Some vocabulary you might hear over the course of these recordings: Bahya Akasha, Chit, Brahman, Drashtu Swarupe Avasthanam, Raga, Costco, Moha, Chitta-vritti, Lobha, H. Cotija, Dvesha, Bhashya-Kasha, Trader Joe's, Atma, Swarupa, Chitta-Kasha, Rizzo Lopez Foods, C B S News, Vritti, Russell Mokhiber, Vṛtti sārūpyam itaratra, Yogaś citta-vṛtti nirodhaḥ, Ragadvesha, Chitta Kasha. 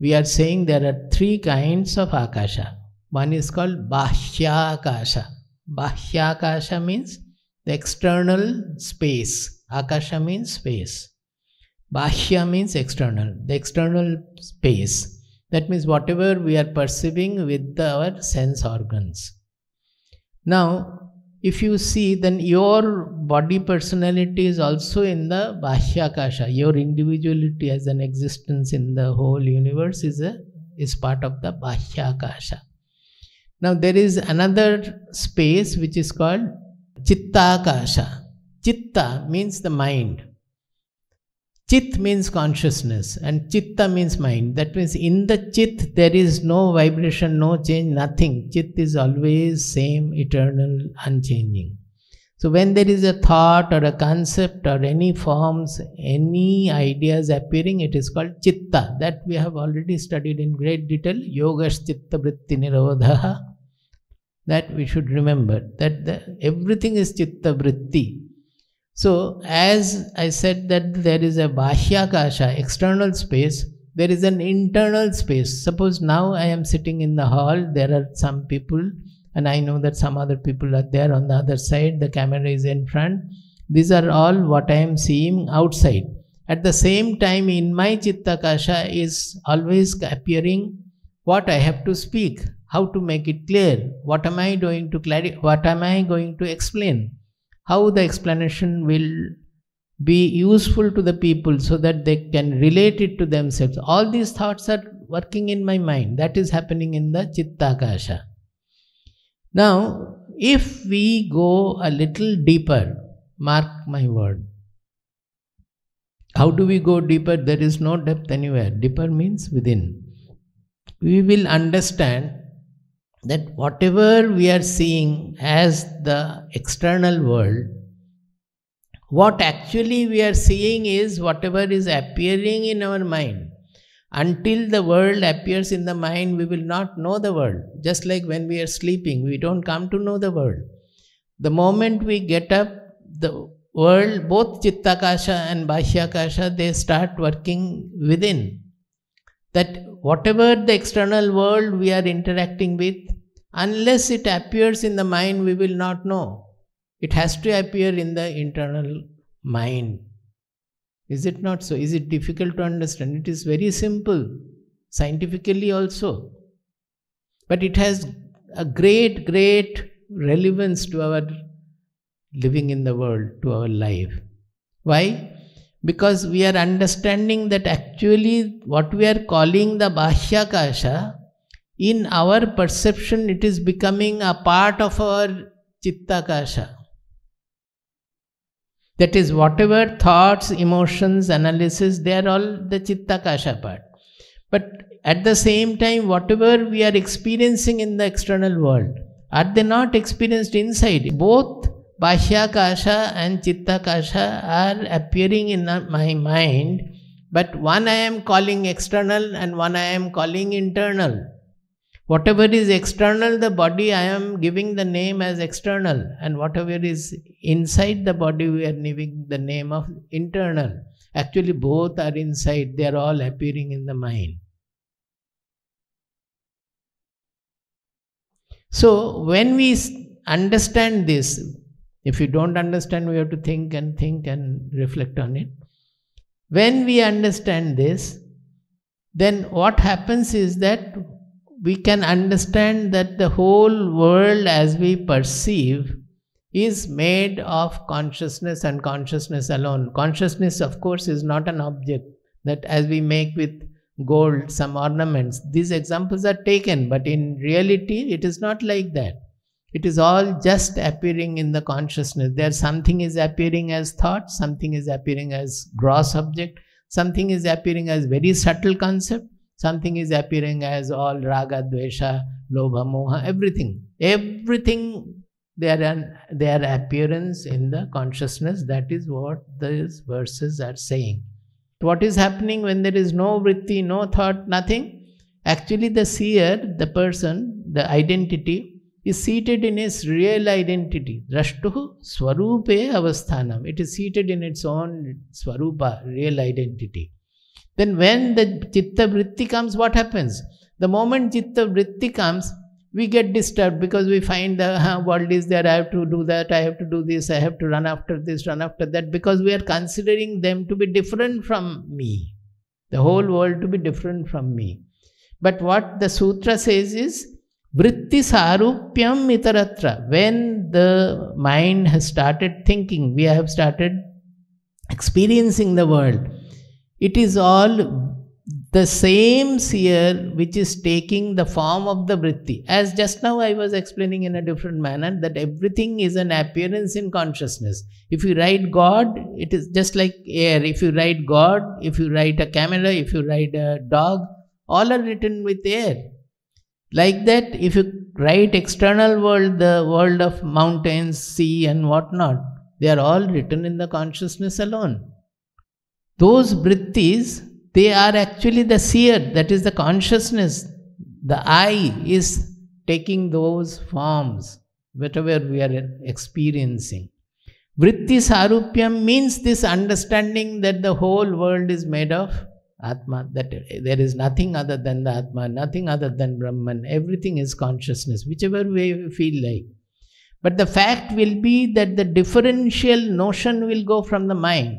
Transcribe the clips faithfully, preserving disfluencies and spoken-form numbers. we are saying there are three kinds of Akasha. One is called Bahya Akasha. Bahya Akasha means the external space. Akasha means space. Bahya means external, the external space. That means whatever we are perceiving with our sense organs. Now, if you see, then your body personality is also in the Bhashya-Kasha. Your individuality as an existence in the whole universe is, a, is part of the Bhashya-Kasha. Now, there is another space which is called Chitta Kasha. Chitta means the mind. Chit means consciousness and Chitta means mind. That means in the Chit there is no vibration, no change, nothing. Chit is always same, eternal, unchanging. So when there is a thought or a concept or any forms, any ideas appearing, it is called Chitta. That we have already studied in great detail. Yogaś citta-vṛtti nirodhaḥ. That we should remember. That the, everything is Chitta-vritti. So, as I said that there is a Bhashya-Kasha, external space, there is an internal space. Suppose now I am sitting in the hall, there are some people and I know that some other people are there on the other side, the camera is in front. These are all what I am seeing outside. At the same time, in my Chitta-Kasha is always appearing what I have to speak, how to make it clear, what am I going to clarify, what am I going to explain. How the explanation will be useful to the people so that they can relate it to themselves. All these thoughts are working in my mind. That is happening in the Chitta-Kasha. Now, if we go a little deeper, mark my word. How do we go deeper? There is no depth anywhere. Deeper means within. We will understand that whatever we are seeing as the external world, what actually we are seeing is whatever is appearing in our mind. Until the world appears in the mind, we will not know the world. Just like when we are sleeping, we don't come to know the world. The moment we get up, the world, both Chitta-Kasha and Bhashya-Kasha, they start working within. That whatever the external world we are interacting with, unless it appears in the mind, we will not know. It has to appear in the internal mind. Is it not so? Is it difficult to understand? It is very simple, scientifically also. But it has a great, great relevance to our living in the world, to our life. Why? Because we are understanding that actually what we are calling the Bhashya-Kasha, in our perception it is becoming a part of our Chitta-Kasha. That is, whatever thoughts, emotions, analysis, they are all the Chitta-Kasha part. But at the same time, whatever we are experiencing in the external world, are they not experienced inside? Both Bhashya-Kasha and Chitta-Kasha are appearing in my mind, but one I am calling external and one I am calling internal. Whatever is external, the body, I am giving the name as external, and whatever is inside the body, we are giving the name of internal. Actually, both are inside, they are all appearing in the mind. So, when we understand this, if you don't understand, we have to think and think and reflect on it. When we understand this, then what happens is that we can understand that the whole world as we perceive is made of consciousness and consciousness alone. Consciousness, of course, is not an object that as we make with gold, some ornaments. These examples are taken, but in reality, it is not like that. It is all just appearing in the consciousness. There something is appearing as thought, something is appearing as gross object, something is appearing as very subtle concept, something is appearing as all Raga, Dvesha, Lobha, Moha, everything. Everything, their, their appearance in the consciousness, that is what these verses are saying. What is happening when there is no vritti, no thought, nothing? Actually the seer, the person, the identity, is seated in its real identity. Drashtu Swarupe Avasthanam. It is seated in its own Swarupa, real identity. Then when the chitta vritti comes, what happens? The moment chitta vritti comes, we get disturbed because we find the uh, world is there, I have to do that, I have to do this, I have to run after this, run after that, because we are considering them to be different from me, the whole world to be different from me. But what the sutra says is, Vṛtti sārūpyam itaratra. When the mind has started thinking, we have started experiencing the world, it is all the same seer which is taking the form of the vritti. As just now I was explaining in a different manner, that everything is an appearance in consciousness. If you write God, it is just like air. If you write God, if you write a camera, if you write a dog, all are written with air. Like that, if you write external world, the world of mountains, sea and whatnot, they are all written in the consciousness alone. Those vrittis, they are actually the seer, that is the consciousness. The I is taking those forms, whatever we are experiencing. Vṛtti sārūpyam means this understanding that the whole world is made of Atma, that there is nothing other than the Atma, nothing other than Brahman, everything is consciousness, whichever way you feel like. But the fact will be that the differential notion will go from the mind.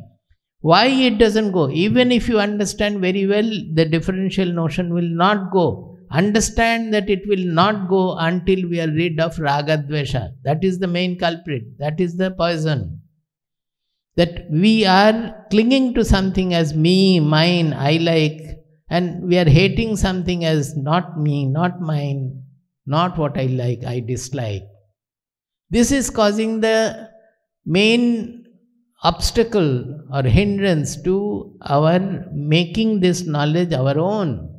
Why it doesn't go? Even if you understand very well, the differential notion will not go. Understand that it will not go until we are rid of Ragadvesha. That is the main culprit. That is the poison. That we are clinging to something as me, mine, I like, and we are hating something as not me, not mine, not what I like, I dislike. This is causing the main obstacle or hindrance to our making this knowledge our own.